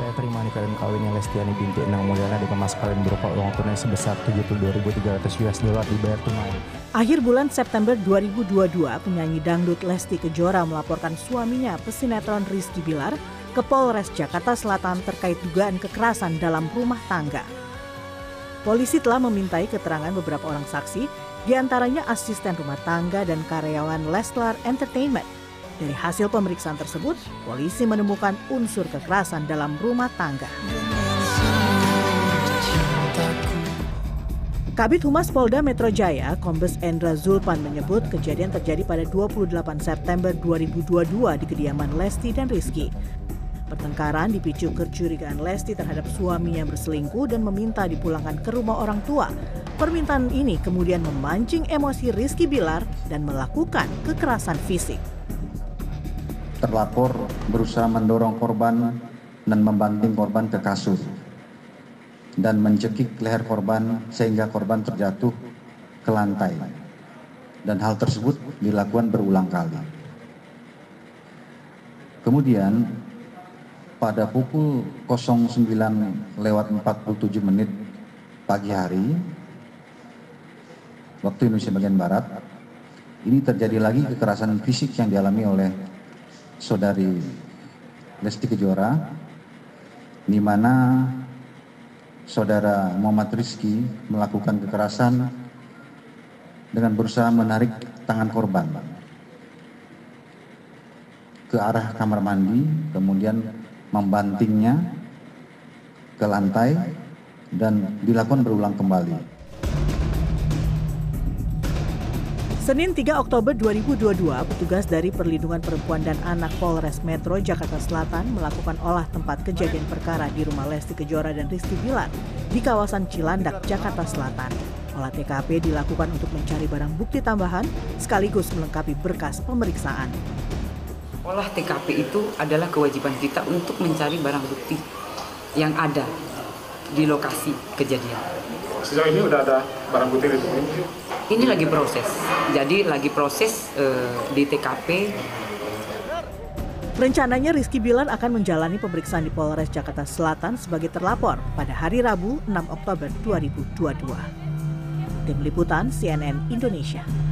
Saya terima nikah dan kawinnya Lestiani Binti Nang Mulyana dengan mas kawin berupa uang tunai sebesar $72.300 dibayar tunai. Akhir bulan September 2022, penyanyi dangdut Lesti Kejora melaporkan suaminya, pesinetron Rizky Billar, ke Polres Jakarta Selatan terkait dugaan kekerasan dalam rumah tangga. Polisi telah memintai keterangan beberapa orang saksi, diantaranya asisten rumah tangga dan karyawan Lestlar Entertainment. Dari hasil pemeriksaan tersebut, polisi menemukan unsur kekerasan dalam rumah tangga. Kabid Humas Polda Metro Jaya, Kombes Hendra Zulpan menyebut kejadian terjadi pada 28 September 2022 di kediaman Lesti dan Rizky. Pertengkaran dipicu kecurigaan Lesti terhadap suaminya berselingkuh dan meminta dipulangkan ke rumah orang tua. Permintaan ini kemudian memancing emosi Rizky Billar dan melakukan kekerasan fisik. Terlapor berusaha mendorong korban dan membanting korban ke kasur dan mencekik leher korban sehingga korban terjatuh ke lantai, dan hal tersebut dilakukan berulang kali. Kemudian pada pukul 09.47 pagi hari waktu Indonesia bagian Barat, ini terjadi lagi kekerasan fisik yang dialami oleh saudari Lesti Kejora, di mana saudara Muhammad Rizky melakukan kekerasan dengan berusaha menarik tangan korban ke arah kamar mandi, kemudian membantingnya ke lantai dan dilakukan berulang kembali. Senin 3 Oktober 2022, petugas dari Perlindungan Perempuan dan Anak Polres Metro Jakarta Selatan melakukan olah tempat kejadian perkara di rumah Lesti Kejora dan Rizky Billar di kawasan Cilandak, Jakarta Selatan. Olah TKP dilakukan untuk mencari barang bukti tambahan sekaligus melengkapi berkas pemeriksaan. Olah TKP itu adalah kewajiban kita untuk mencari barang bukti yang ada di lokasi kejadian. Sejauh ini sudah ada barang bukti itu? Ini lagi proses, jadi lagi proses di TKP. Rencananya Rizky Billar akan menjalani pemeriksaan di Polres Jakarta Selatan sebagai terlapor pada hari Rabu 6 Oktober 2022. Tim Liputan CNN Indonesia.